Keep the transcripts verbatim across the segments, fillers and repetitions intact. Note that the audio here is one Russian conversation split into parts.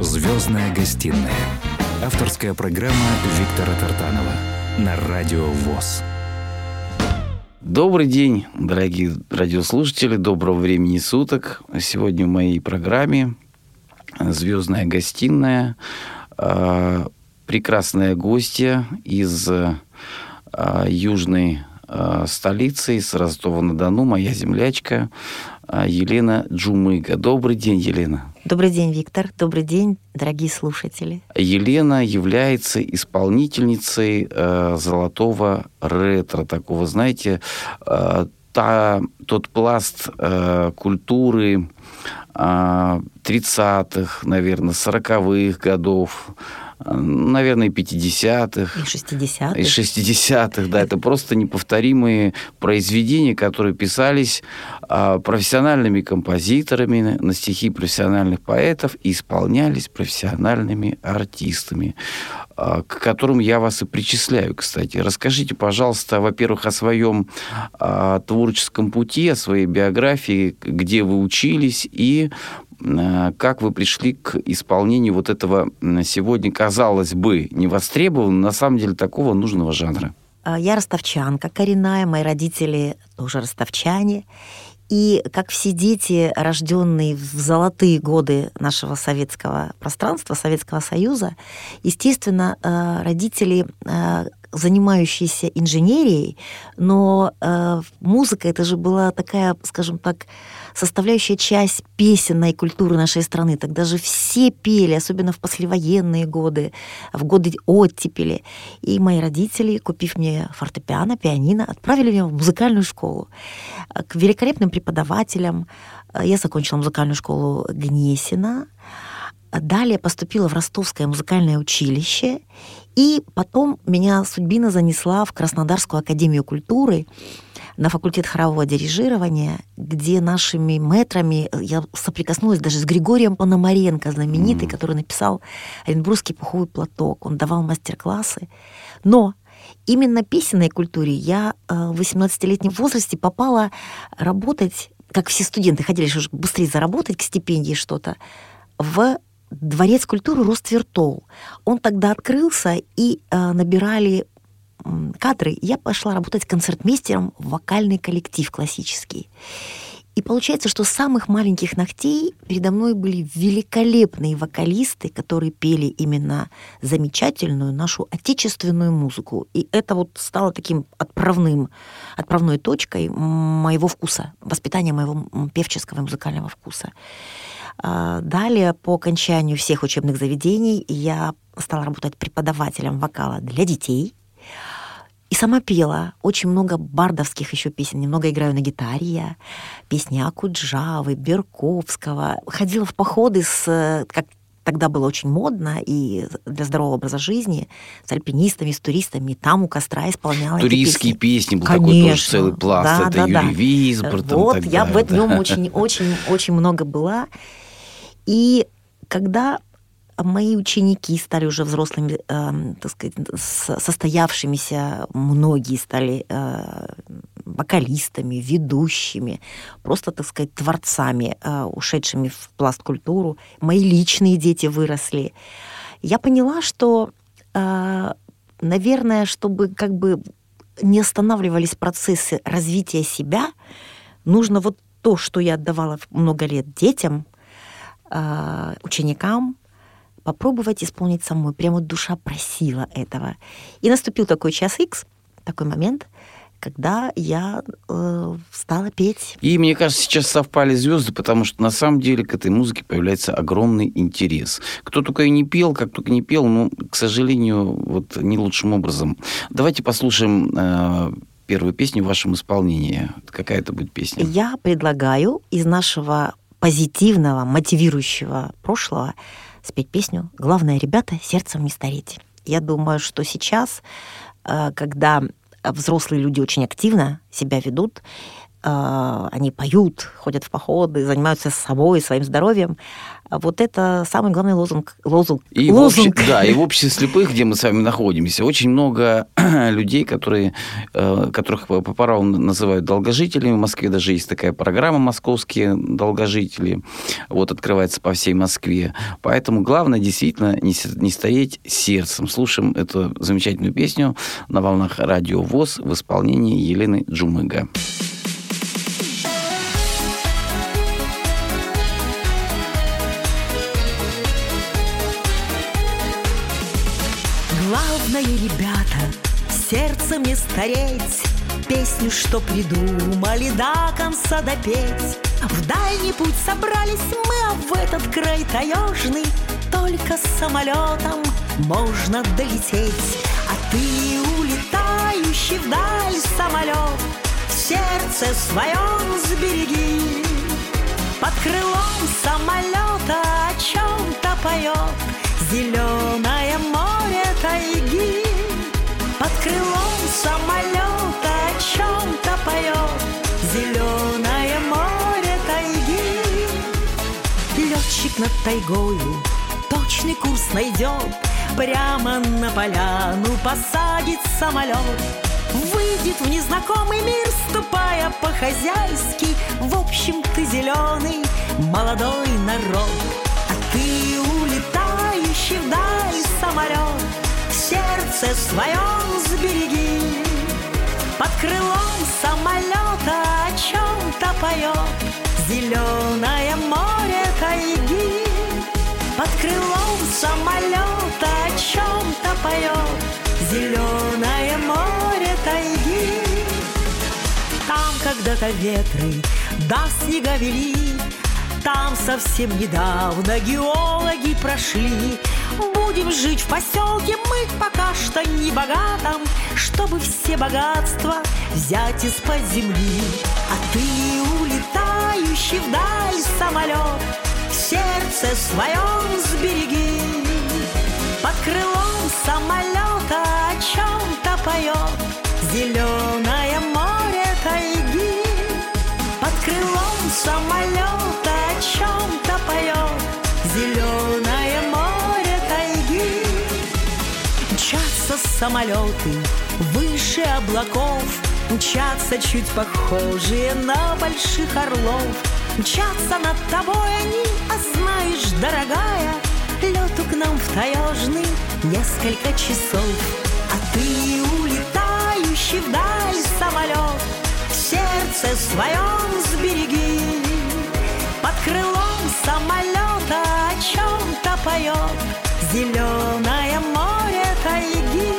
«Звездная гостиная». Авторская программа Виктора Тартанова на Радио ВОС. Добрый день, дорогие радиослушатели. Доброго времени суток. Сегодня в моей программе «Звездная гостиная». Прекрасная гостья из южной столицы, из Ростова-на-Дону, моя землячка Елена Джумыга. Добрый день, Елена. Добрый день, Виктор. Добрый день, дорогие слушатели. Елена является исполнительницей э, золотого ретро, такого, знаете, э, та, тот пласт э, культуры э, тридцатых, наверное, сороковых годов, наверное, пятидесятых. И шестидесятых. И шестидесятых, да. Это просто неповторимые произведения, которые писались профессиональными композиторами на стихи профессиональных поэтов и исполнялись профессиональными артистами, к которым я вас и причисляю, кстати. Расскажите, пожалуйста, во-первых, о своем творческом пути, о своей биографии, где вы учились и как вы пришли к исполнению вот этого сегодня, казалось бы, невостребованного, на самом деле такого нужного жанра? Я ростовчанка коренная, мои родители тоже ростовчане. И как все дети, рожденные в золотые годы нашего советского пространства, Советского Союза, естественно, родители, занимающиеся инженерией, но музыка, это же была такая, скажем так, составляющая часть песенной культуры нашей страны. Тогда же все пели, особенно в послевоенные годы, в годы оттепели. И мои родители, купив мне фортепиано, пианино, отправили меня в музыкальную школу к великолепным преподавателям. Я закончила музыкальную школу Гнесина. Далее поступила в Ростовское музыкальное училище. И потом меня судьбина занесла в Краснодарскую академию культуры, на факультет хорового дирижирования, где нашими мэтрами я соприкоснулась даже с Григорием Пономаренко, знаменитый, mm-hmm. который написал «Оренбургский пуховый платок». Он давал мастер-классы. Но именно песенной культуре я в восемнадцатилетнем возрасте попала работать, как все студенты хотели уже быстрее заработать к стипендии что-то, в дворец культуры Ростовертол. Он тогда открылся, и набирали кадры, я пошла работать концертмейстером в вокальный коллектив классический. И получается, что с самых маленьких ногтей передо мной были великолепные вокалисты, которые пели именно замечательную нашу отечественную музыку. И это вот стало таким отправным, отправной точкой моего вкуса, воспитания моего певческого и музыкального вкуса. Далее, по окончанию всех учебных заведений, я стала работать преподавателем вокала для детей. И сама пела очень много бардовских еще песен. Немного играю на гитаре я. Песни Окуджавы, Берковского. Ходила в походы, с, как тогда было очень модно, и для здорового образа жизни, с альпинистами, с туристами. И там у костра исполняла туристские эти песни. Туристские песни был, конечно, такой тоже целый пласт. Да, это да, Юрий да. Визбор. Вот, я в этом очень-очень-очень много была. И когда... Мои ученики стали уже взрослыми, э, так сказать, состоявшимися. Многие стали э, вокалистами, ведущими, просто, так сказать, творцами, э, ушедшими в пласт культуру. Мои личные дети выросли. Я поняла, что, э, наверное, чтобы как бы не останавливались процессы развития себя, нужно вот то, что я отдавала много лет детям, э, ученикам, попробовать исполнить самой. Прямо душа просила этого. И наступил такой час икс, такой момент, когда я э, стала петь. И, мне кажется, сейчас совпали звезды, потому что, на самом деле, к этой музыке появляется огромный интерес. Кто только и не пел, как только не пел, ну, к сожалению, вот не лучшим образом. Давайте послушаем э, первую песню в вашем исполнении. Какая это будет песня? Я предлагаю из нашего позитивного, мотивирующего прошлого спеть песню «Главное, ребята, сердцем не стареть». Я думаю, что сейчас, когда взрослые люди очень активно себя ведут, они поют, ходят в походы, занимаются собой, своим здоровьем. Вот это самый главный лозунг. лозунг. И лозунг. В общем, да, и в обществе слепых, где мы с вами находимся, очень много людей, которые, которых по праву называют долгожителями. В Москве даже есть такая программа «Московские долгожители». Вот, открывается по всей Москве. Поэтому главное действительно не, не стареть сердцем. Слушаем эту замечательную песню на волнах Радио ВОС в исполнении Елены Джумыга. Ребята, сердцем не стареть, песню, что придумали, до конца допеть. В дальний путь собрались мы, а в этот край таежный только самолетом можно долететь. А ты, улетающий вдаль самолет, в сердце своем сбереги. Под крылом самолета о чем-то поет зеленое море тайги. Под крылом самолета о чем-то поет зеленое море тайги. Летчик над тайгою точный курс найдет, прямо на поляну посадит самолет. Выйдет в незнакомый мир, ступая по-хозяйски. В общем, ты зеленый, молодой народ. А ты, улетающий вдаль самолет, в сердце своем сбереги. Под крылом самолета о чем-то поет зеленое море тайги. Под крылом самолета о чем-то поет зеленое море тайги. Там когда-то ветры да снега вели, там совсем недавно геологи прошли. Будем жить в поселке мы пока что не богатом, чтобы все богатства взять из-под земли. А ты, улетающий вдаль самолет, сердце своем сбереги. Под крылом самолета о чем-то поет зеленое море тайги. Под крылом самолета о чем-то поет зеленое море тайги. Мчатся самолеты выше облаков, мчатся чуть похожие на больших орлов. Мчатся над тобой они, а знаешь, дорогая, лету к нам в таежный несколько часов. А ты, улетающий вдаль самолет, в сердце своем сбереги. Под крылом самолета о чем-то поет зеленое море тайги.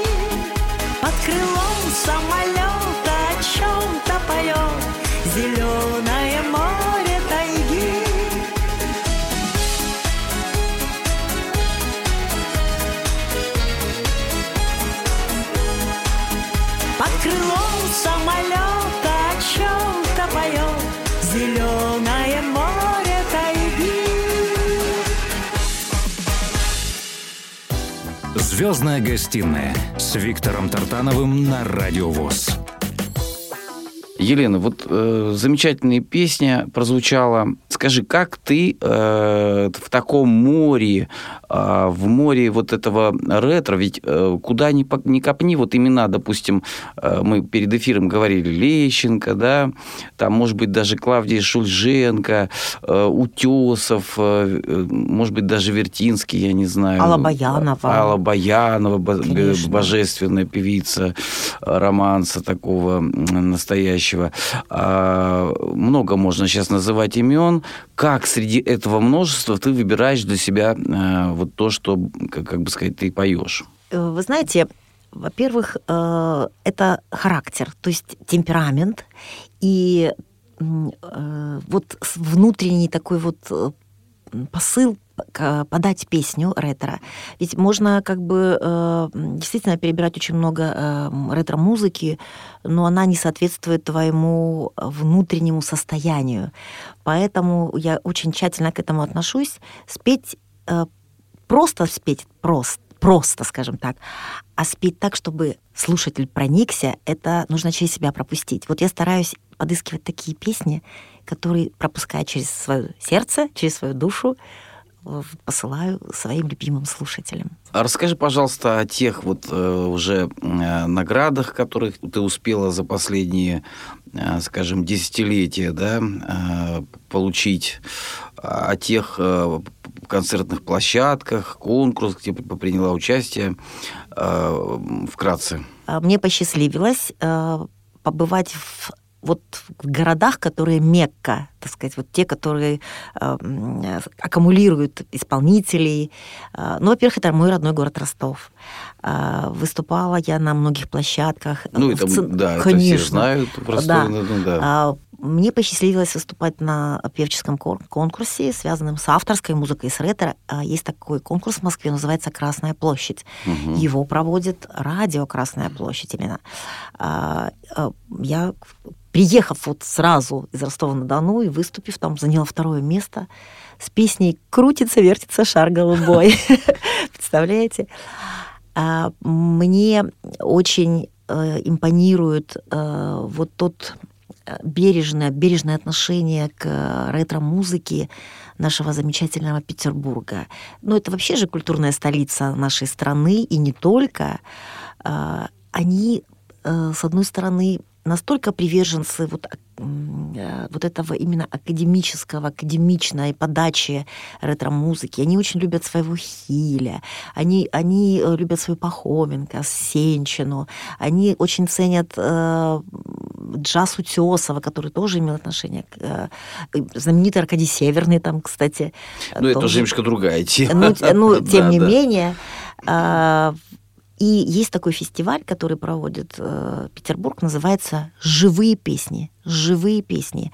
Под крылом самолета о чем-то поет зеленое море. Под крылом самолета о чем-то поет зеленое море тайги. Звездная гостиная с Виктором Тартановым на Радио ВОС. Елена, вот э, замечательная песня прозвучала. Скажи, как ты э, в таком море, э, в море вот этого ретро, ведь э, куда ни, ни копни, вот имена, допустим, э, мы перед эфиром говорили, Лещенко, да, там, может быть, даже Клавдия Шульженко, э, Утёсов, э, может быть, даже Вертинский, я не знаю. Алла Баянова. Алла Баянова, бо- божественная певица романса такого настоящего. Много можно сейчас называть имен. Как среди этого множества ты выбираешь для себя вот то, что, как бы сказать, ты поешь? Вы знаете, во-первых, это характер, то есть темперамент и вот внутренний такой вот посыл подать песню ретро. Ведь можно как бы э, действительно перебирать очень много э, ретро-музыки, но она не соответствует твоему внутреннему состоянию. Поэтому я очень тщательно к этому отношусь. Спеть, э, просто спеть, просто, просто, скажем так, а спеть так, чтобы слушатель проникся, это нужно через себя пропустить. Вот я стараюсь подыскивать такие песни, которые, пропуская через свое сердце, через свою душу, посылаю своим любимым слушателям. А расскажи, пожалуйста, о тех вот э, уже э, наградах, которых ты успела за последние, э, скажем, десятилетия, да, э, получить, о тех э, концертных площадках, конкурс, где приняла участие, э, вкратце. Мне посчастливилось э, побывать в вот в городах, которые Мекка, так сказать, вот те, которые э, аккумулируют исполнителей. Ну, во-первых, это мой родной город Ростов. Э, выступала я на многих площадках. Ну, это, ц... да, конечно, это все знают. Да. Ну, да. Мне посчастливилось выступать на певческом конкурсе, связанном с авторской музыкой, с ретро. Есть такой конкурс в Москве, называется «Красная площадь». Угу. Его проводит радио «Красная площадь» именно. Я... Приехав вот сразу из Ростова-на-Дону и выступив там, заняла второе место с песней «Крутится, вертится шар голубой». Представляете? Мне очень импонирует вот тот бережное, бережное отношение к ретро-музыке нашего замечательного Петербурга. Ну, это вообще же культурная столица нашей страны, и не только. Они, с одной стороны, настолько приверженцы вот, вот этого именно академического, академичной подачи ретро-музыки. Они очень любят своего Хиля, они, они любят свою Пахоменко, Сенчину, они очень ценят э, джаз Утёсова, который тоже имел отношение к... Э, знаменитый Аркадий Северный там, кстати. Ну, это уже немножко другая тема. Ну, ну тем да, не да. менее... Э, И есть такой фестиваль, который проводит э, Петербург, называется «Живые песни». «Живые песни».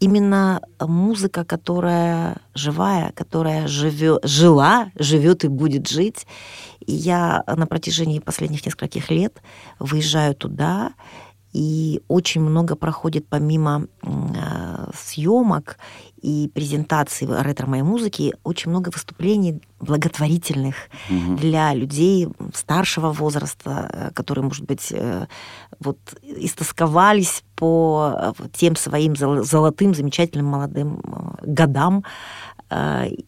Именно музыка, которая живая, которая живё, жила, живет и будет жить. И я на протяжении последних нескольких лет выезжаю туда, и очень много проходит помимо э, съемок и презентаций ретро моей музыки, очень много выступлений благотворительных угу. для людей старшего возраста, которые, может быть, вот, истосковались по тем своим золотым, замечательным молодым годам.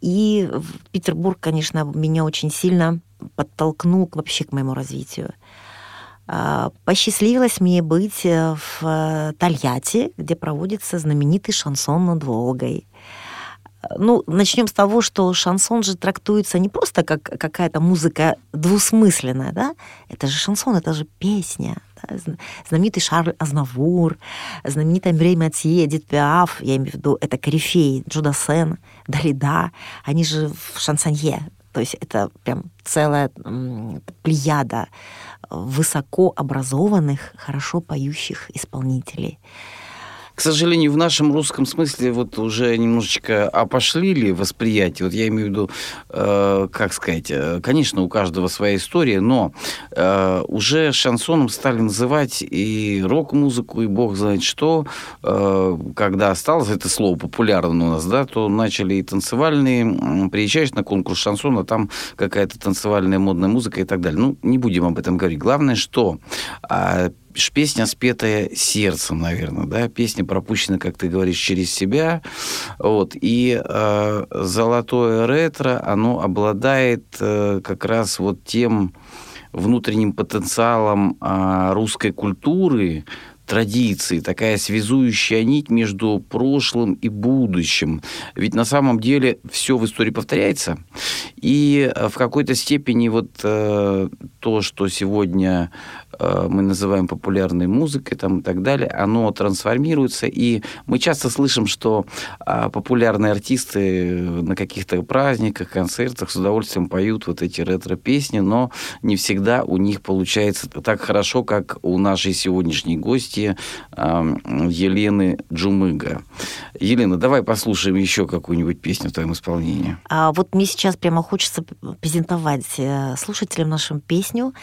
И Петербург, конечно, меня очень сильно подтолкнул вообще к моему развитию. Посчастливилось мне быть в Тольятти, где проводится знаменитый шансон над Волгой. Ну, начнем с того, что шансон же трактуется не просто как какая-то музыка двусмысленная, да? Это же шансон, это же песня. Да? Знаменитый Шарль Азнавур, знаменитая Мирей Матье, Эдит Пиаф, я имею в виду, это корифеи, Джудасен, Далида, они же в шансонье. То есть это прям целая плеяда высоко образованных, хорошо поющих исполнителей. К сожалению, в нашем русском смысле вот уже немножечко опошлили восприятие. Вот я имею в виду, э, как сказать, конечно, у каждого своя история, но э, уже шансоном стали называть и рок-музыку, и бог знает что. Э, когда осталось это слово популярным у нас, да, то начали и танцевальные. Приезжаешь на конкурс шансона, там какая-то танцевальная модная музыка и так далее. Ну, не будем об этом говорить. Главное, что... Э, Песня, спетая сердцем, наверное, да, песня пропущена, как ты говоришь, через себя, вот, и э, золотое ретро, оно обладает э, как раз вот тем внутренним потенциалом э, русской культуры, традиции, такая связующая нить между прошлым и будущим. Ведь на самом деле все в истории повторяется. И в какой-то степени вот э, то, что сегодня э, мы называем популярной музыкой там, и так далее, оно трансформируется. И мы часто слышим, что э, популярные артисты на каких-то праздниках, концертах с удовольствием поют вот эти ретро-песни, но не всегда у них получается так хорошо, как у нашей сегодняшней гости Елены Джумыга. Елена, давай послушаем еще какую-нибудь песню в твоем исполнении. А вот мне сейчас прямо хочется презентовать слушателям нашу песню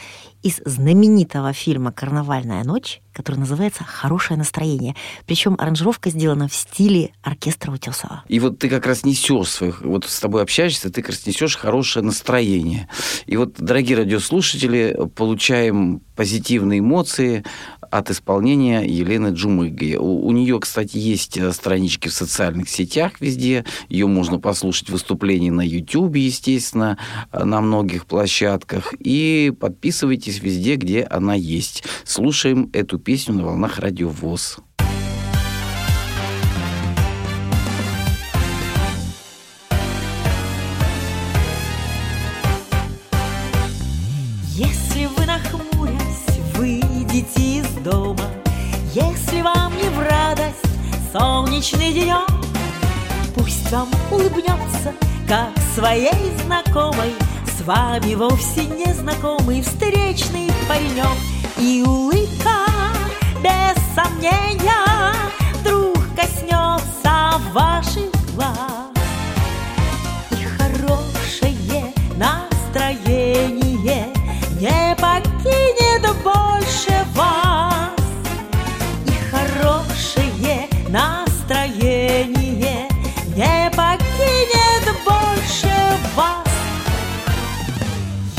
из знаменитого фильма «Карнавальная ночь», который называется «Хорошее настроение». Причем аранжировка сделана в стиле оркестра Утёсова. И вот ты как раз несешь своих... Вот с тобой общаешься, ты как раз несешь хорошее настроение. И вот, дорогие радиослушатели, получаем позитивные эмоции от исполнения Елены Джумыги. У, у нее, кстати, есть странички в социальных сетях везде. Ее можно послушать в выступлении на YouTube, естественно, на многих площадках. И подписывайтесь везде, где она есть. Слушаем эту песню на волнах Радио ВОС. Если вы нахмурясь выйдете из дома, если вам не в радость солнечный денек, пусть вам улыбнется, как своей знакомой, с вами вовсе незнакомый встречный паренек. И улыбка, без сомнения, вдруг коснется ваших глаз, и хорошее настроение не покинет больше вас, и хорошее настроение не покинет больше вас.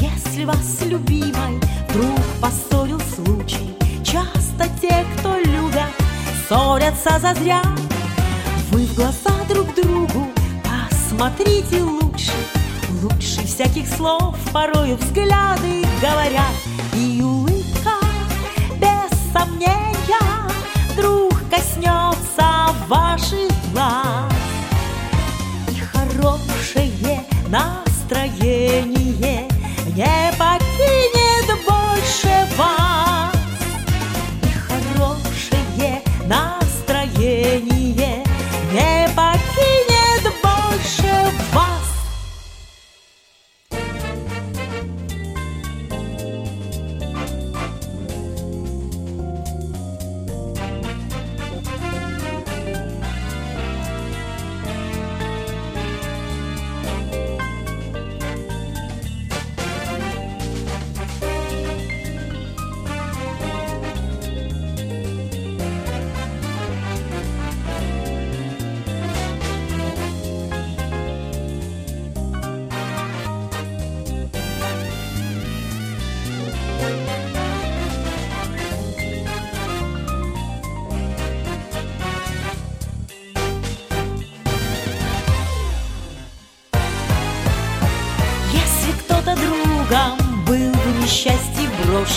Если вас с любимой вдруг поссорил случай, часто те, кто любят, ссорятся зазря, вы в глаза друг другу посмотрите лучше. Лучше всяких слов порою взгляды говорят. И улыбка, без сомнения, вдруг коснется ваших глаз, и хорошее настроение не покинет больше вас, и хорошее настроение не покинет больше вас.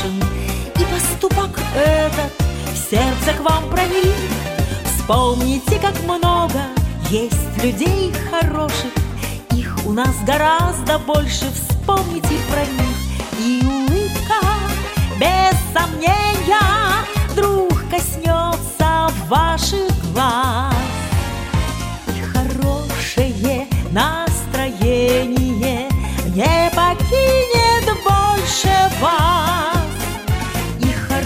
И поступок этот в сердце к вам проник. Вспомните, как много есть людей хороших, их у нас гораздо больше, вспомните про них. И улыбка, без сомнения, вдруг коснется ваших глаз, и хорошее настроение не покинет больше вас,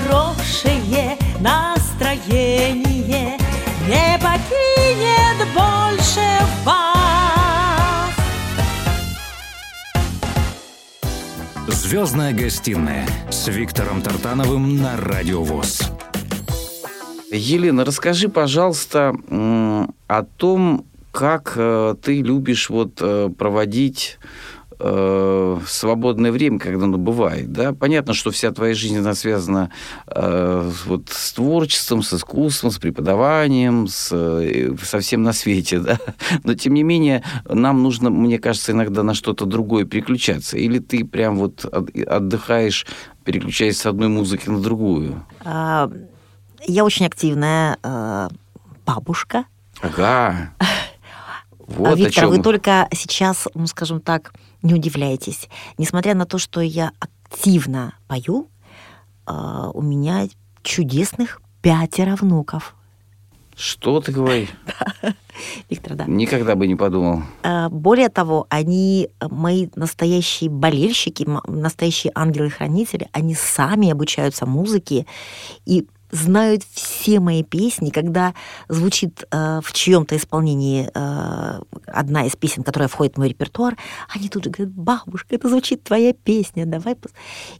хорошее настроение не покинет больше вас. Звездная гостиная с Виктором Тартановым на Радио ВОС. Елена, расскажи, пожалуйста, о том, как ты любишь вот проводить свободное время, когда оно бывает, да? Понятно, что вся твоя жизнь, она связана э, вот, с творчеством, с искусством, с преподаванием, с, э, со всем на свете, да? Но, тем не менее, нам нужно, мне кажется, иногда на что-то другое переключаться. Или ты прям вот отдыхаешь, переключаясь с одной музыки на другую? Я очень активная э, бабушка. Ага. Вот Виктор, вы только сейчас, ну, скажем так, не удивляйтесь. Несмотря на то, что я активно пою, э, у меня чудесных пятеро внуков. Что ты говоришь? Виктор, да. Никогда бы не подумал. Более того, они мои настоящие болельщики, настоящие ангелы-хранители, они сами обучаются музыке и знают все мои песни. Когда звучит э, в чьем-то исполнении э, одна из песен, которая входит в мой репертуар, они тут же говорят: бабушка, это звучит твоя песня, давай.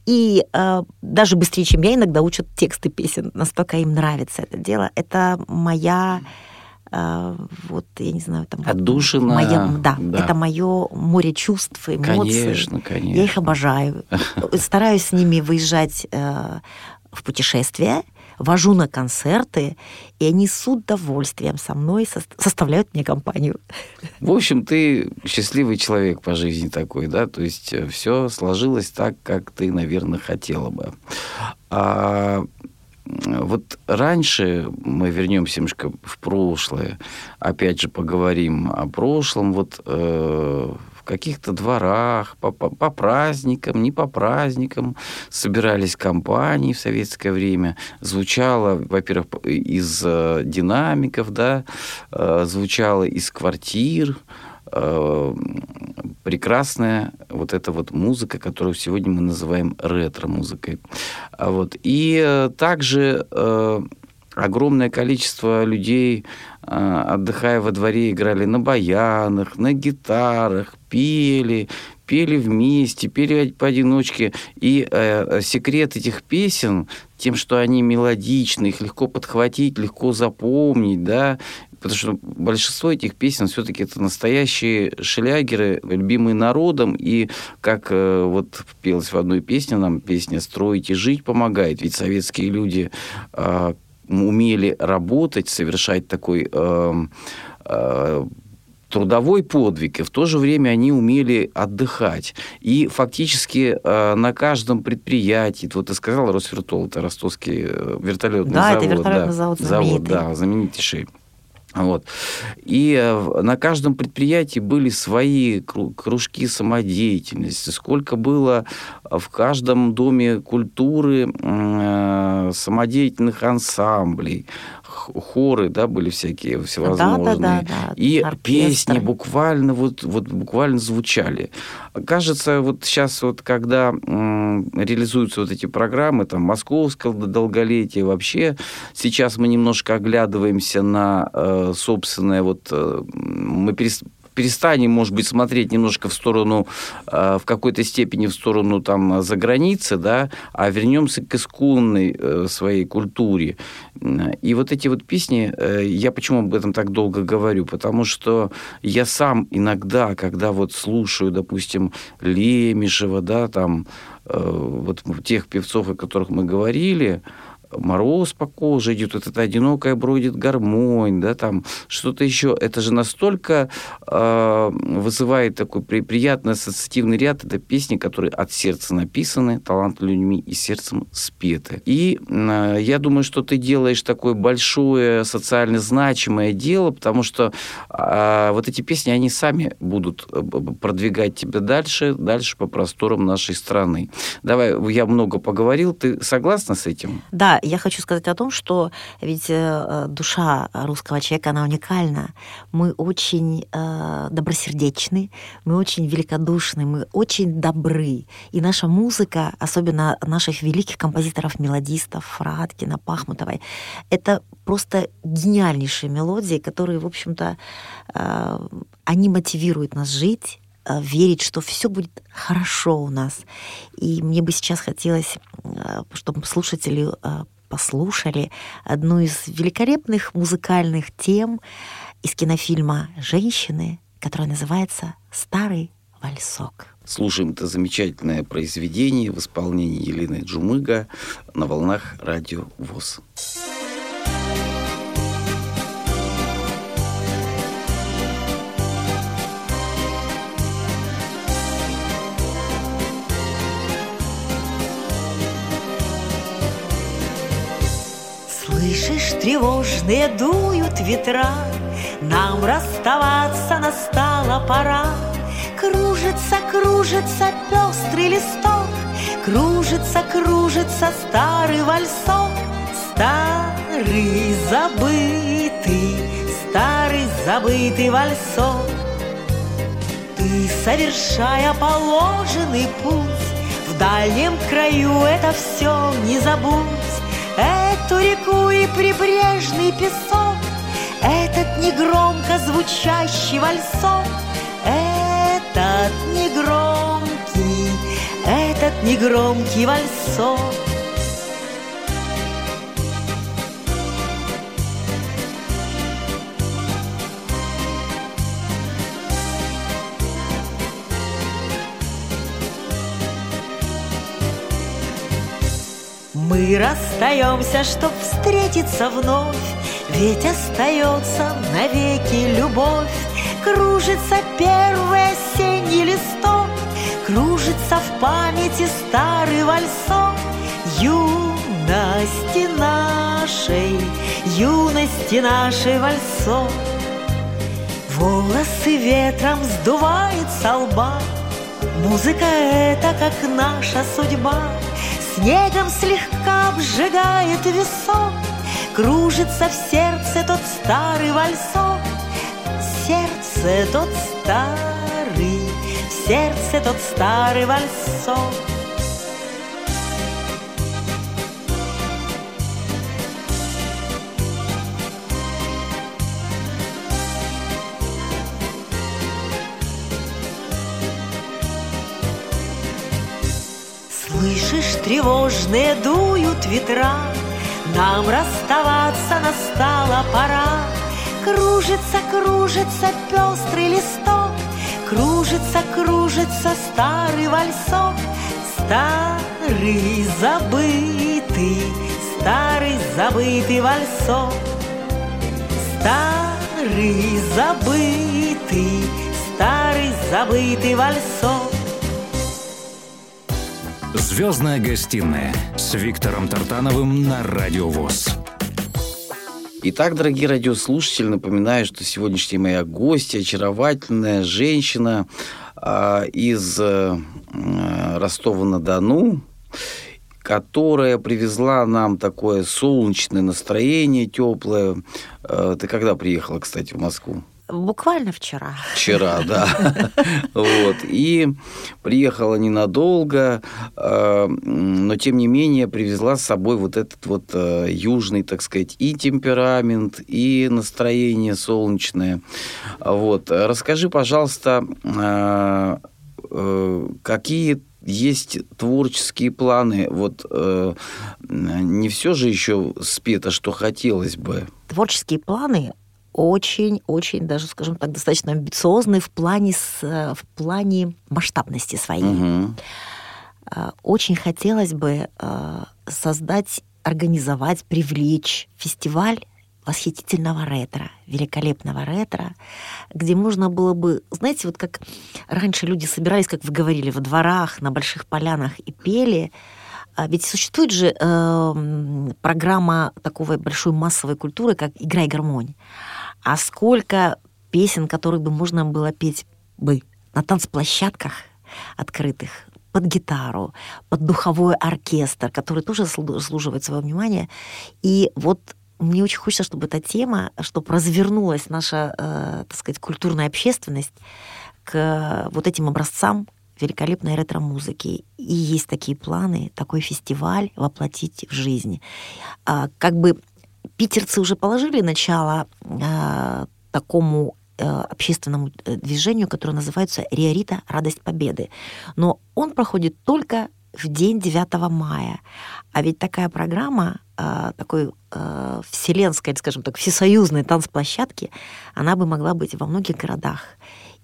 И э, даже быстрее, чем я, иногда учат тексты песен. Настолько им нравится это дело. Это моя... Э, вот, я не знаю... Там, отдушина. Моя, да, да, это мое море чувств, эмоций. Конечно, конечно. Я их обожаю. Стараюсь с ними выезжать в путешествия, вожу на концерты, и они с удовольствием со мной со- составляют мне компанию. В общем, ты счастливый человек по жизни такой, да? То есть все сложилось так, как ты, наверное, хотела бы. А... Вот раньше, мы вернемся немножко в прошлое, опять же поговорим о прошлом, вот э, в каких-то дворах, по, по, по праздникам, не по праздникам, собирались компании в советское время, звучало, во-первых, из э, динамиков, да, э, звучало из квартир, э, прекрасная вот эта вот музыка, которую сегодня мы называем ретро-музыкой. Вот. И также э, огромное количество людей, э, отдыхая во дворе, играли на баянах, на гитарах, пели, пели вместе, пели поодиночке. И э, секрет этих песен тем, что они мелодичны, их легко подхватить, легко запомнить, да, потому что большинство этих песен все-таки это настоящие шлягеры, любимые народом. И как э, вот пелось в одной песне, нам песня «Строить и жить помогает». Ведь советские люди э, умели работать, совершать такой... Э, э, трудовой подвиг, и в то же время они умели отдыхать. И фактически э, на каждом предприятии, вот ты сказала, Роствертол, это ростовский вертолетный да, завод. Это вертолетный да, завод, завод, да, знаменитейший. Вот. И э, на каждом предприятии были свои кружки самодеятельности. Сколько было в каждом доме культуры э, самодеятельных ансамблей, хоры, да, были всякие всевозможные. Да, да, да, да. И оркестр. Песни буквально, вот, вот, буквально звучали. Кажется, вот сейчас, вот, когда м- реализуются вот эти программы, там, «Московское долголетие», вообще, сейчас мы немножко оглядываемся на э, собственное, вот, э, мы перестали перестанем, может быть, смотреть немножко в сторону, в какой-то степени в сторону там заграницы, да, а вернемся к исконной своей культуре. И вот эти вот песни, я почему об этом так долго говорю, потому что я сам иногда, когда вот слушаю, допустим, Лемешева, да, там, вот тех певцов, о которых мы говорили, «Мороз по коже идет», вот эта «Одинокая бродит гармонь», да, там что-то еще. Это же настолько э, вызывает такой при, приятный ассоциативный ряд. Это песни, которые от сердца написаны, талантливыми людьми и сердцем спеты. И э, я думаю, что ты делаешь такое большое социально значимое дело, потому что э, вот эти песни, они сами будут продвигать тебя дальше, дальше по просторам нашей страны. Давай, я много поговорил. Ты согласна с этим? Да, я хочу сказать о том, что ведь душа русского человека, она уникальна. Мы очень э, добросердечны, мы очень великодушны, мы очень добры. И наша музыка, особенно наших великих композиторов-мелодистов, Фрадкина, Пахмутовой, это просто гениальнейшие мелодии, которые, в общем-то, э, они мотивируют нас жить, верить, что все будет хорошо у нас. И мне бы сейчас хотелось, чтобы слушатели послушали одну из великолепных музыкальных тем из кинофильма «Женщины», которая называется «Старый вальсок». Слушаем это замечательное произведение в исполнении Елены Джумыга на волнах Радио ВОС. Слышишь, тревожные дуют ветра, нам расставаться настала пора. Кружится, кружится пестрый листок, кружится, кружится старый вальсок. Старый забытый, старый забытый вальсок. Ты, совершая положенный путь, в дальнем краю это все не забудь. Эту реку и прибрежный песок, этот негромко звучащий вальсок, этот негромкий, этот негромкий вальсок. Мы расстаемся, чтоб встретиться вновь, ведь остается навеки любовь. Кружится первый осенний листок, кружится в памяти старый вальсок юности нашей, юности нашей вальсок. Волосы ветром сдувает со лба, музыка эта, как наша судьба, снегом слегка обжигает висок, кружится в сердце тот старый вальсок. В сердце тот старый, в сердце тот старый вальсок. Слышишь, тревожные дуют ветра, нам расставаться настала пора. Кружится, кружится пестрый листок, кружится, кружится старый вальсок. Старый забытый, старый забытый вальсок. Старый забытый, старый забытый вальсок. «Звездная гостиная» с Виктором Тартановым на Радио ВОС. Итак, дорогие радиослушатели, напоминаю, что сегодняшняя моя гостья, очаровательная женщина э, из э, Ростова-на-Дону, которая привезла нам такое солнечное настроение, теплое. Э, ты когда приехала, кстати, в Москву? Буквально вчера. Вчера, да. Вот. И приехала ненадолго, но, тем не менее, привезла с собой вот этот вот южный, так сказать, и темперамент, и настроение солнечное. Вот. Расскажи, пожалуйста, какие есть творческие планы. Вот э, не все же еще спето, что хотелось бы. Творческие планы... Очень-очень, даже, скажем так, достаточно амбициозный в плане, с, в плане масштабности своей. Угу. Очень хотелось бы создать, организовать, привлечь фестиваль восхитительного ретро, великолепного ретро, где можно было бы... Знаете, вот как раньше люди собирались, как вы говорили, во дворах, на больших полянах и пели... Ведь существует же э, программа такой большой массовой культуры, как «Играй гармонь». А сколько песен, которые бы можно было петь бы на танцплощадках открытых, под гитару, под духовой оркестр, который тоже заслуживает своего внимания. И вот мне очень хочется, чтобы эта тема, чтобы развернулась наша, э, так сказать, культурная общественность к вот этим образцам великолепной ретро-музыки. И есть такие планы, такой фестиваль воплотить в жизнь. А, как бы питерцы уже положили начало а, такому а, общественному движению, которое называется «Риорита. Радость Победы». Но он проходит только в день девятого мая. А ведь такая программа, а, такой а, вселенской, скажем так, всесоюзной танцплощадки, она бы могла быть во многих городах.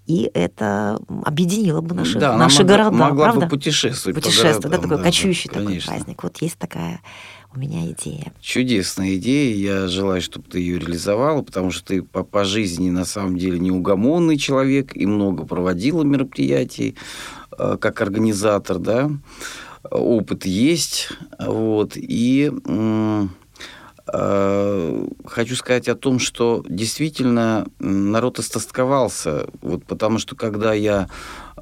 И это объединило бы наши, да, наши она города. Могла, могла правда? бы путешествовать. Путешествовать, по городам, да, такой да, кочующий да, такой праздник. Вот есть такая у меня идея. Чудесная идея. Я желаю, чтобы ты ее реализовала, потому что ты по, по жизни на самом деле неугомонный человек и много проводила мероприятий как организатор, да. Опыт есть. Вот. И хочу сказать о том, что действительно народ истосковался, вот, потому что когда я,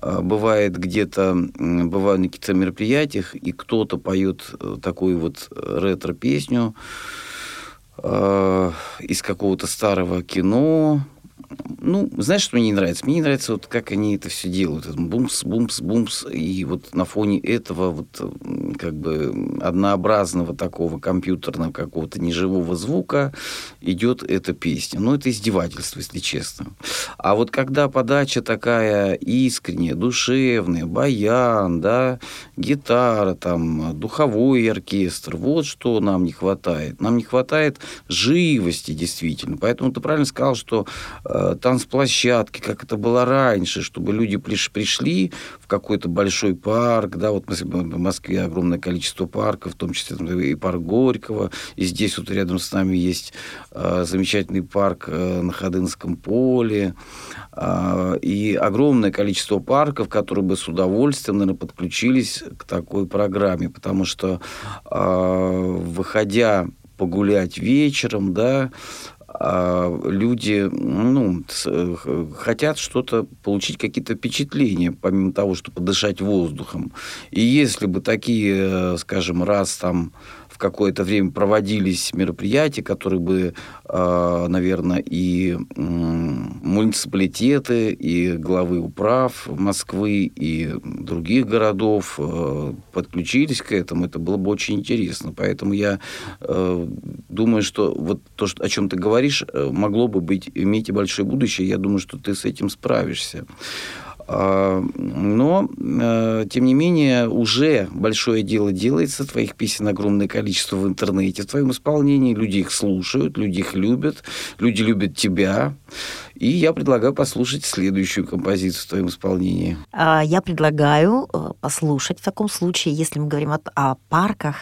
бывает, где-то, бываю на каких-то мероприятиях, и кто-то поет такую вот ретро-песню э, из какого-то старого кино, ну, знаешь, что мне не нравится? Мне не нравится, вот как они это все делают. Бумс, бумс, бумс. И вот на фоне этого вот как бы однообразного такого компьютерного какого-то неживого звука идет эта песня. Ну, это издевательство, если честно. А вот когда подача такая искренняя, душевная, баян, да, гитара, там, духовой оркестр, вот что нам не хватает. Нам не хватает живости, действительно. Поэтому ты правильно сказал, что танцплощадки, как это было раньше, чтобы люди приш- пришли в какой-то большой парк, да, вот в Москве огромный огромное количество парков, в том числе и парк Горького. И здесь вот рядом с нами есть замечательный парк на Ходынском поле. И огромное количество парков, которые бы с удовольствием, наверное, подключились к такой программе. Потому что, выходя погулять вечером, да, люди, ну, хотят что-то, получить какие-то впечатления, помимо того, что подышать воздухом. И если бы такие, скажем, раз там в какое-то время проводились мероприятия, которые бы, наверное, и муниципалитеты, и главы управ Москвы, и других городов подключились к этому, это было бы очень интересно. Поэтому я думаю, что вот то, о чем ты говоришь, могло бы быть, иметь и большое будущее. Я думаю, что ты с этим справишься. Но, тем не менее, уже большое дело делается. Твоих песен огромное количество в интернете, в твоем исполнении. Люди их слушают, люди их любят, люди любят тебя. И я предлагаю послушать следующую композицию в твоем исполнении. Я предлагаю послушать в таком случае, если мы говорим о, о парках,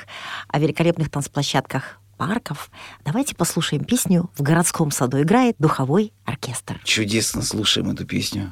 о великолепных танцплощадках парков, давайте послушаем песню «В городском саду играет духовой оркестр». Чудесно, слушаем эту песню.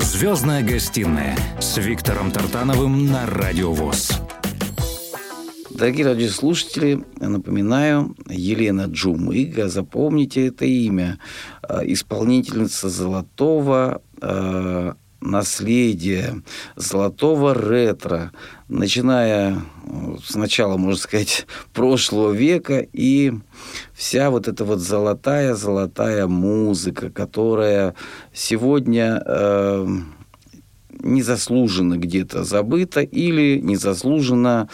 «Звездная гостиная» с Виктором Тартановым на Радио ВОС. Дорогие радиослушатели, напоминаю, Елена Джумыга, запомните это имя, исполнительница золотого э, наследия, золотого ретро, начиная с начала, можно сказать, прошлого века, и вся вот эта вот золотая-золотая музыка, которая сегодня э, незаслуженно где-то забыта или незаслуженно,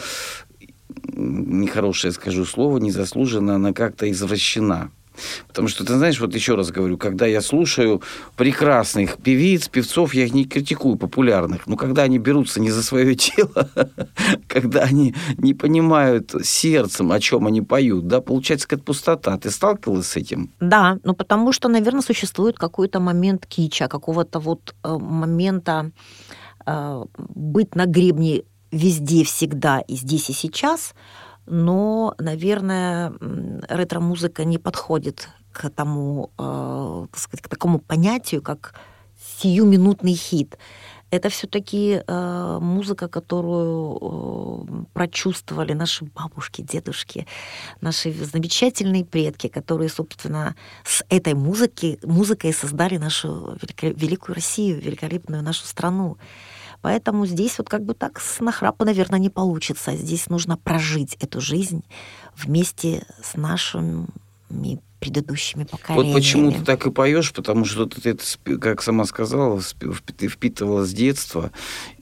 нехорошее скажу слово, незаслуженно она как-то извращена. Потому что, ты знаешь, вот еще раз говорю, когда я слушаю прекрасных певиц, певцов, я их не критикую, популярных, но когда они берутся не за свое тело, когда они не понимают сердцем, о чем они поют, да, получается какая-то пустота. Ты сталкивалась с этим? Да, ну потому что, наверное, существует какой-то момент кича, какого-то вот момента э, быть на гребне везде, всегда, и здесь, и сейчас. Но, наверное, ретро-музыка не подходит к тому, э, так сказать, к такому понятию, как сиюминутный хит. Это все-таки э, музыка, которую э, прочувствовали наши бабушки, дедушки, наши замечательные предки, которые, собственно, с этой музыки, музыкой создали нашу великую Россию, великолепную нашу страну. Поэтому здесь вот как бы так с нахрапа, наверное, не получится. Здесь нужно прожить эту жизнь вместе с нашими предыдущими поколениями. Вот почему ты так и поешь, потому что ты это, как сама сказала, ты впитывала с детства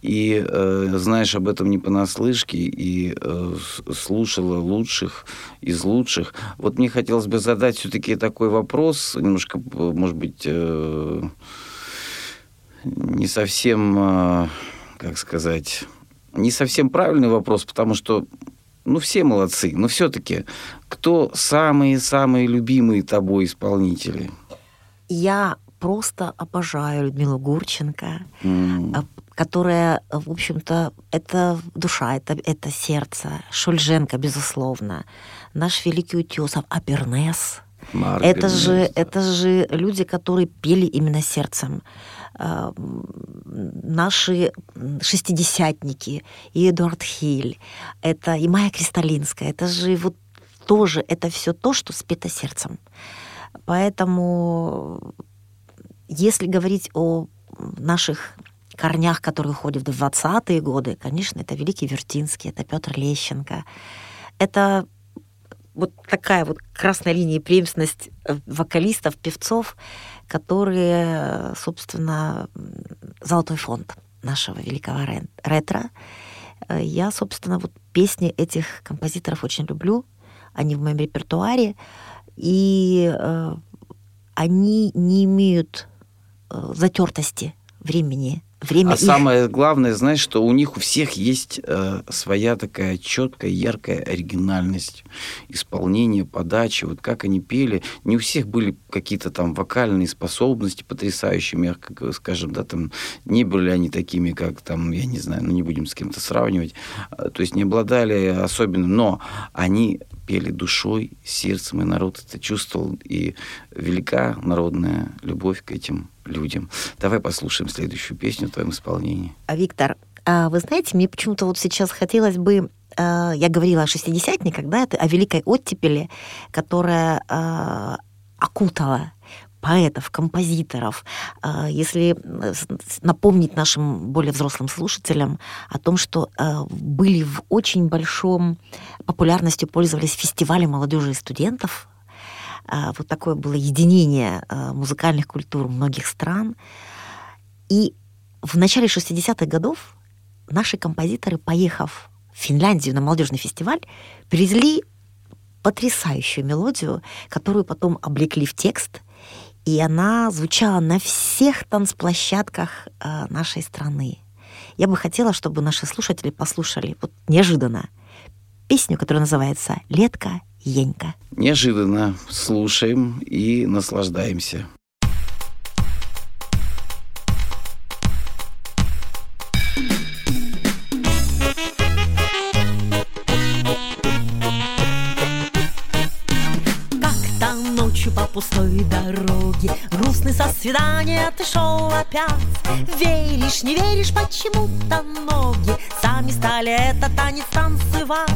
и э, знаешь об этом не понаслышке, и э, слушала лучших из лучших. Вот мне хотелось бы задать все-таки такой вопрос, немножко, может быть, э, не совсем... Э, как сказать, не совсем правильный вопрос, потому что, ну, все молодцы, но все-таки кто самые-самые любимые тобой исполнители? Я просто обожаю Людмилу Гурченко, mm. которая, в общем-то, это душа, это, это сердце. Шульженко, безусловно. Наш великий Утёсов, Абернес. Марк, это Абернес, же, да. это же люди, которые пели именно сердцем. Наши шестидесятники, и Эдуард Хиль, это и Майя Кристалинская, это же вот тоже, это все то, что спето сердцем. Поэтому, если говорить о наших корнях, которые уходят в двадцатые годы, конечно, это великий Вертинский, это Петр Лещенко, это вот такая вот красная линия и преемственность вокалистов, певцов, которые, собственно, золотой фонд нашего великого ретро. Я, собственно, вот песни этих композиторов очень люблю. Они в моем репертуаре. И они не имеют затертости времени. Время а их... самое главное, знаешь, что у них у всех есть э, своя такая четкая, яркая оригинальность исполнения, подачи, вот как они пели. Не у всех были какие-то там вокальные способности потрясающие, мягко скажем, да, там не были они такими, как там, я не знаю, ну не будем с кем-то сравнивать, то есть не обладали особенным, но они пели душой, сердцем, и народ это чувствовал, и велика народная любовь к этим людям. Давай послушаем следующую песню в твоем исполнении. Виктор, вы знаете, мне почему-то вот сейчас хотелось бы... Я говорила о шестидесятниках, да, о великой оттепели, которая окутала поэтов, композиторов. Если напомнить нашим более взрослым слушателям о том, что были в очень большом... популярностью пользовались фестивали молодежи и студентов. Вот такое было единение музыкальных культур многих стран. И в начале шестидесятых годов наши композиторы, поехав в Финляндию на молодежный фестиваль, привезли потрясающую мелодию, которую потом облекли в текст, и она звучала на всех танцплощадках нашей страны. Я бы хотела, чтобы наши слушатели послушали вот неожиданно песню, которая называется «Летка, Енька». Неожиданно слушаем и наслаждаемся. Как-то ночью по пустой дороге грустный со свидания ты шел опять. Веришь, не веришь, почему-то ноги сами стали этот танец танцевать.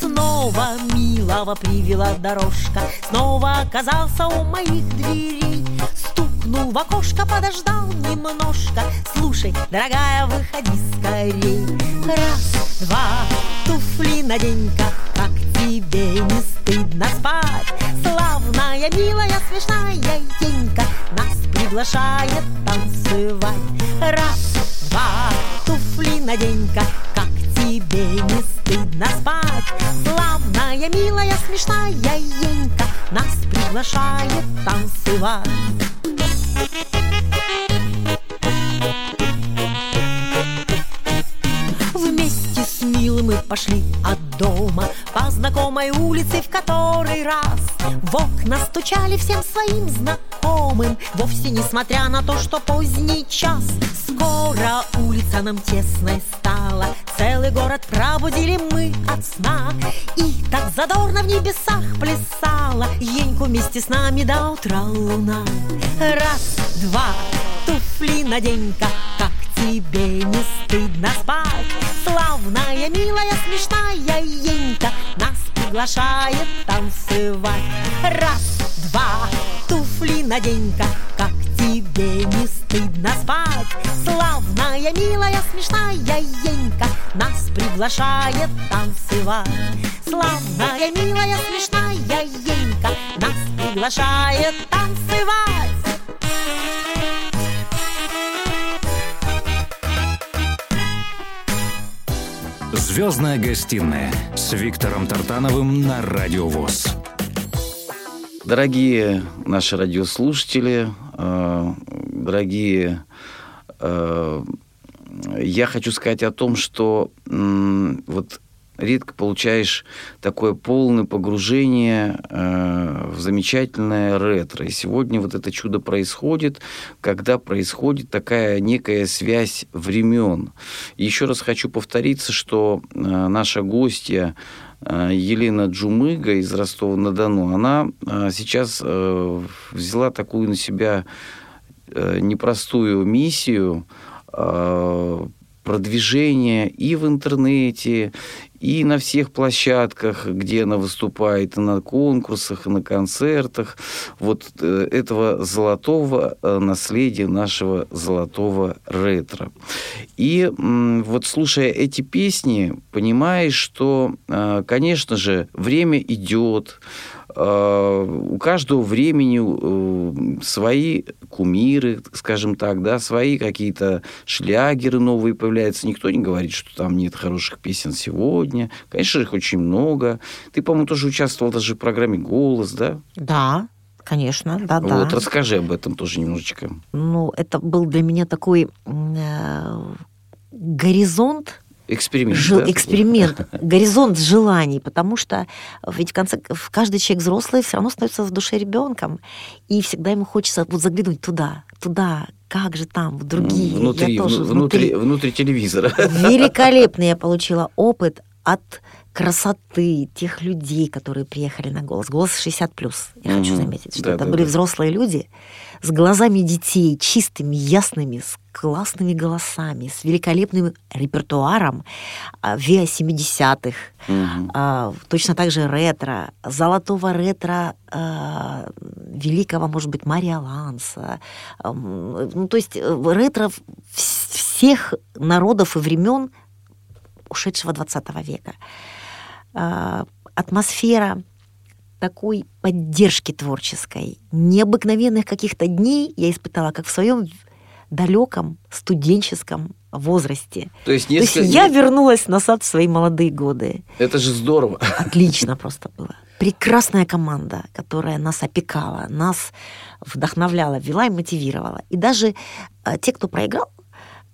Снова милого привела дорожка, снова оказался у моих дверей. Стукнул в окошко, подождал немножко. Слушай, дорогая, выходи скорей. Раз, два, туфли надень-ка, как тебе не стыдно спать. Славная, милая, смешная Енька нас приглашает танцевать. Раз, два, туфли надень-ка, как тебе не стыдно спать. Славная, милая, смешная Енька нас приглашает танцевать. Вместе с милым мы пошли от дома по знакомой улице в который раз. В окна стучали всем своим знакомым, вовсе несмотря на то, что поздний час. Скоро улица нам тесной стала, целый город пробудили мы от сна. И так задорно в небесах плясала еньку вместе с нами до утра луна. Раз, два, туфли надень-ка, как тебе не стыдно спать. Славная, милая, смешная енька нас приглашает танцевать. Раз, два, туфли надень-ка, как тебе не стыдно спать. Славная, милая, смешная енька нас приглашает танцевать. Славная, милая, смешная енька нас приглашает танцевать. «Звездная гостиная» с Виктором Тартановым на Радио ВОС. Дорогие наши радиослушатели, дорогие, я хочу сказать о том, что вот редко получаешь такое полное погружение в замечательное ретро. И сегодня вот это чудо происходит, когда происходит такая некая связь времен. И еще раз хочу повториться, что наша гостья Елена Джумыга из Ростова-на-Дону, она сейчас взяла такую на себя непростую миссию продвижения и в интернете, и на всех площадках, где она выступает, и на конкурсах, и на концертах, вот этого золотого наследия нашего золотого ретро. И вот слушая эти песни, понимаешь, что, конечно же, время идет, у каждого времени свои кумиры, скажем так, да, свои какие-то шлягеры новые появляются. Никто не говорит, что там нет хороших песен сегодня. Конечно, их очень много. Ты, по-моему, тоже участвовал даже в программе «Голос», да? Да, конечно, да, да. Вот расскажи об этом тоже немножечко. Ну, это был для меня такой горизонт, Эксперимент. Жел... Да? Эксперимент. Горизонт желаний, потому что ведь в конце каждый человек взрослый все равно становится в душе ребенком, и всегда ему хочется вот заглянуть туда, туда, как же там, в другие. Внутри, я тоже, внутри, внутри, внутри телевизора. Великолепный я получила опыт от красоты тех людей, которые приехали на «Голос». «Голос» шестьдесят плюс, я mm-hmm. хочу заметить, что да, это да, были да. взрослые люди с глазами детей, чистыми, ясными, с классными голосами, с великолепным репертуаром виа семидесятых, mm-hmm. а, точно так же ретро, золотого ретро а, великого, может быть, Мария Ланса. А, ну, то есть ретро всех народов и времен ушедшего двадцатого века. Атмосфера такой поддержки творческой, необыкновенных каких-то дней я испытала, как в своем далеком студенческом возрасте. То есть, несколько... То есть я вернулась назад в свои молодые годы. Это же здорово. Отлично просто было. Прекрасная команда, которая нас опекала, нас вдохновляла, вела и мотивировала. И даже те, кто проиграл,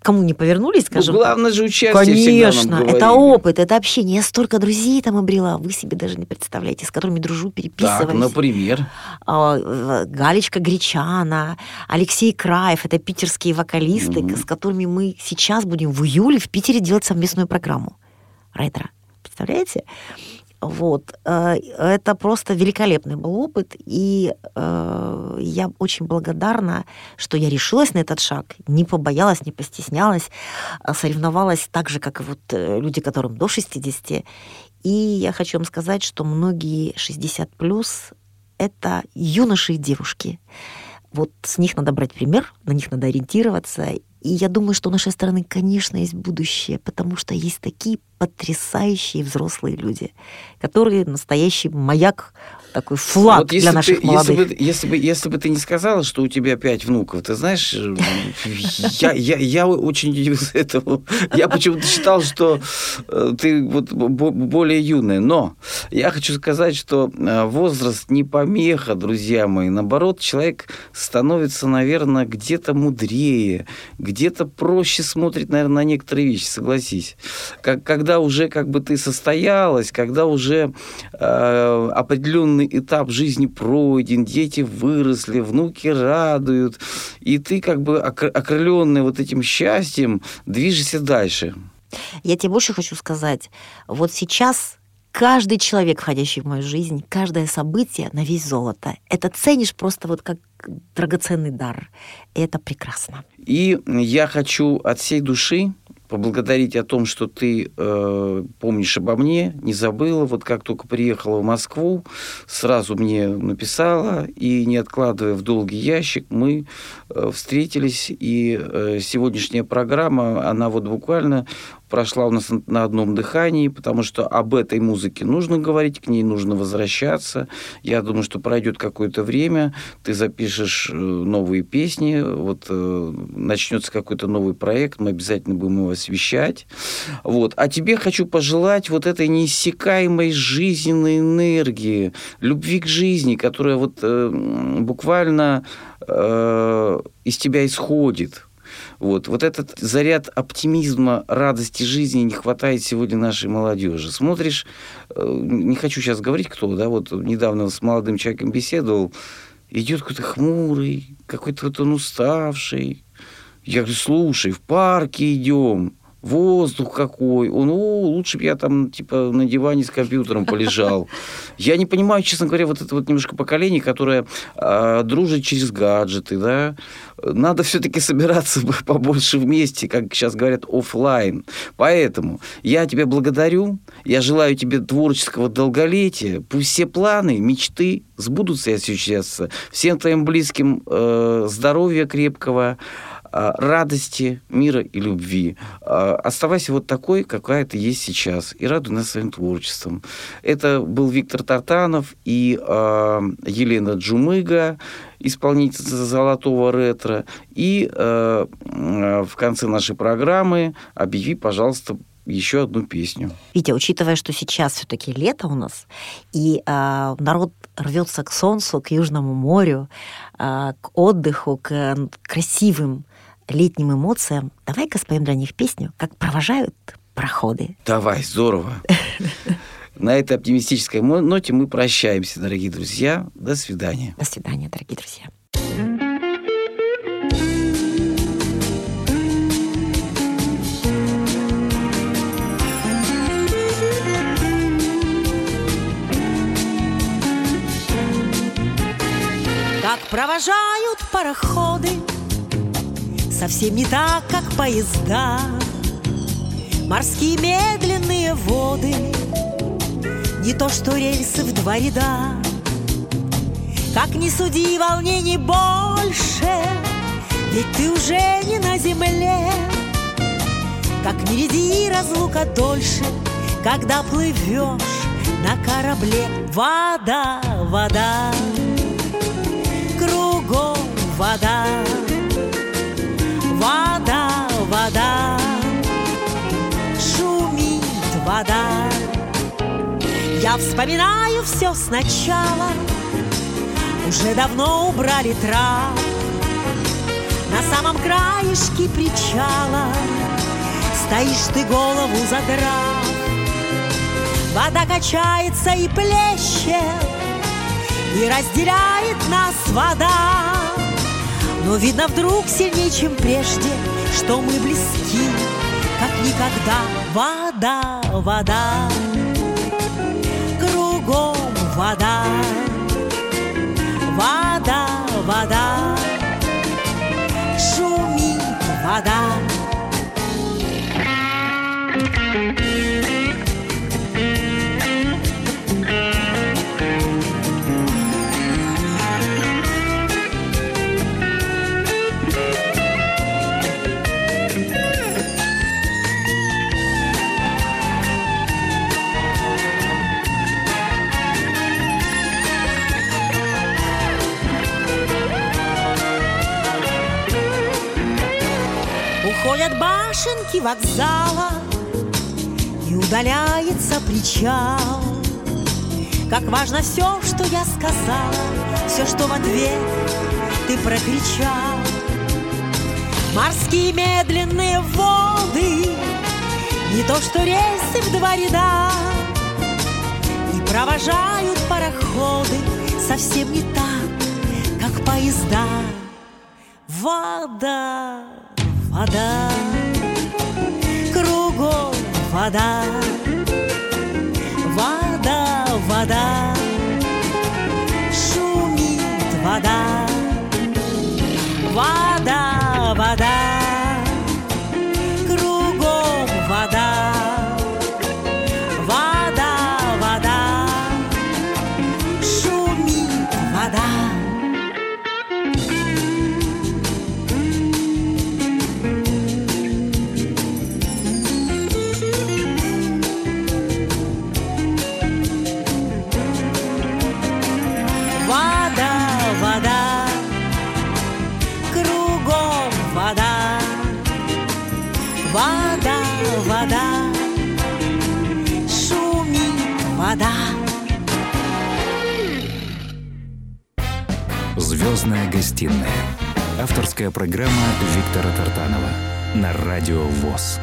кому не повернулись, скажем. Ну, главное же участие всегда нам говорили. Конечно, это опыт, это общение. Я столько друзей там обрела, вы себе даже не представляете, с которыми дружу, переписываюсь. Так, например? Галечка Гречана, Алексей Краев, это питерские вокалисты, mm-hmm. с которыми мы сейчас будем в июле в Питере делать совместную программу ретро. Представляете? Вот. Это просто великолепный был опыт, и э, я очень благодарна, что я решилась на этот шаг, не побоялась, не постеснялась, соревновалась так же, как и вот люди, которым до шестидесяти. И я хочу вам сказать, что многие шестьдесят плюс – это юноши и девушки. Вот с них надо брать пример, на них надо ориентироваться. И я думаю, что у нашей страны, конечно, есть будущее, потому что есть такие потрясающие взрослые люди, которые настоящий маяк такой флаг вот для наших ты, молодых. Если бы, если, бы, если бы ты не сказала, что у тебя пять внуков, ты знаешь, я, я, я очень удивился этому. Я почему-то считал, что ты вот более юная. Но я хочу сказать, что возраст не помеха, друзья мои. Наоборот, человек становится, наверное, где-то мудрее, где-то проще смотрит, наверное, на некоторые вещи, согласись. Как, когда уже как бы ты состоялась, когда уже э, определенный этап жизни пройден, дети выросли, внуки радуют, и ты как бы окрыленный вот этим счастьем движешься дальше. Я тебе больше хочу сказать. Вот сейчас каждый человек, входящий в мою жизнь, каждое событие на весь золото. Это ценишь просто вот как драгоценный дар. И это прекрасно. И я хочу от всей души поблагодарить о том, что ты э, помнишь обо мне, не забыла. Вот как только приехала в Москву, сразу мне написала, и не откладывая в долгий ящик, мы э, встретились, и э, сегодняшняя программа, она вот буквально прошла у нас на одном дыхании, потому что об этой музыке нужно говорить, к ней нужно возвращаться. Я думаю, что пройдет какое-то время, ты запишешь новые песни, вот э, начнется какой-то новый проект, мы обязательно будем его освещать. Вот. А тебе хочу пожелать вот этой неиссякаемой жизненной энергии, любви к жизни, которая вот э, буквально э, из тебя исходит. Вот. Вот этот заряд оптимизма, радости жизни не хватает сегодня нашей молодежи. Смотришь, не хочу сейчас говорить, кто, да, вот недавно с молодым человеком беседовал, идет какой-то хмурый, какой-то вот он уставший. Я говорю, слушай, в парке идем, воздух какой. Он, о, лучше бы я там типа на диване с компьютером полежал. Я не понимаю, честно говоря, вот это вот немножко поколение, которое э, дружит через гаджеты, да. Надо все-таки собираться побольше вместе, как сейчас говорят, офлайн. Поэтому я тебя благодарю, я желаю тебе творческого долголетия. Пусть все планы, мечты сбудутся и осуществятся. Всем твоим близким э, здоровья крепкого, радости, мира и любви. Оставайся вот такой, какая ты есть сейчас, и радуй нас своим творчеством. Это был Виктор Тартанов и э, Елена Джумыга, исполнительница «Золотого ретро». И э, в конце нашей программы объяви, пожалуйста, еще одну песню. Витя, учитывая, что сейчас все-таки лето у нас, и э, народ рвется к солнцу, к Южному морю, э, к отдыху, к э, красивым летним эмоциям, давай-ка споем для них песню «Как провожают пароходы». Давай, здорово. На этой оптимистической ноте мы прощаемся, дорогие друзья. До свидания. До свидания, дорогие друзья. Как провожают пароходы, совсем не так, как поезда. Морские медленные воды, не то что рельсы в два ряда. Как ни суди, волнений больше, ведь ты уже не на земле. Как не веди, разлука дольше, когда плывешь на корабле. Вода, вода, кругом вода. Вода, вода, шумит вода. Я вспоминаю все сначала, уже давно убрали трап. На самом краешке причала стоишь ты, голову задрав. Вода качается и плещет, и разделяет нас вода. Но видно вдруг сильнее, чем прежде, что мы близки, как никогда. Вода, вода, кругом вода. Вода, вода, шумит вода. Уходят башенки вокзала, и удаляется причал. Как важно все, что я сказала, все, что в ответ ты прокричал. Морские медленные воды, не то что рельсы в два ряда, и провожают пароходы совсем не так, как поезда. Вода, вода, кругом вода, вода, вода, шумит вода, вода, вода, кругом вода, вода, вода, шумит вода. Вода, вода, шумит вода. Звездная гостиная. Авторская программа Виктора Тартанова на Радио ВОС.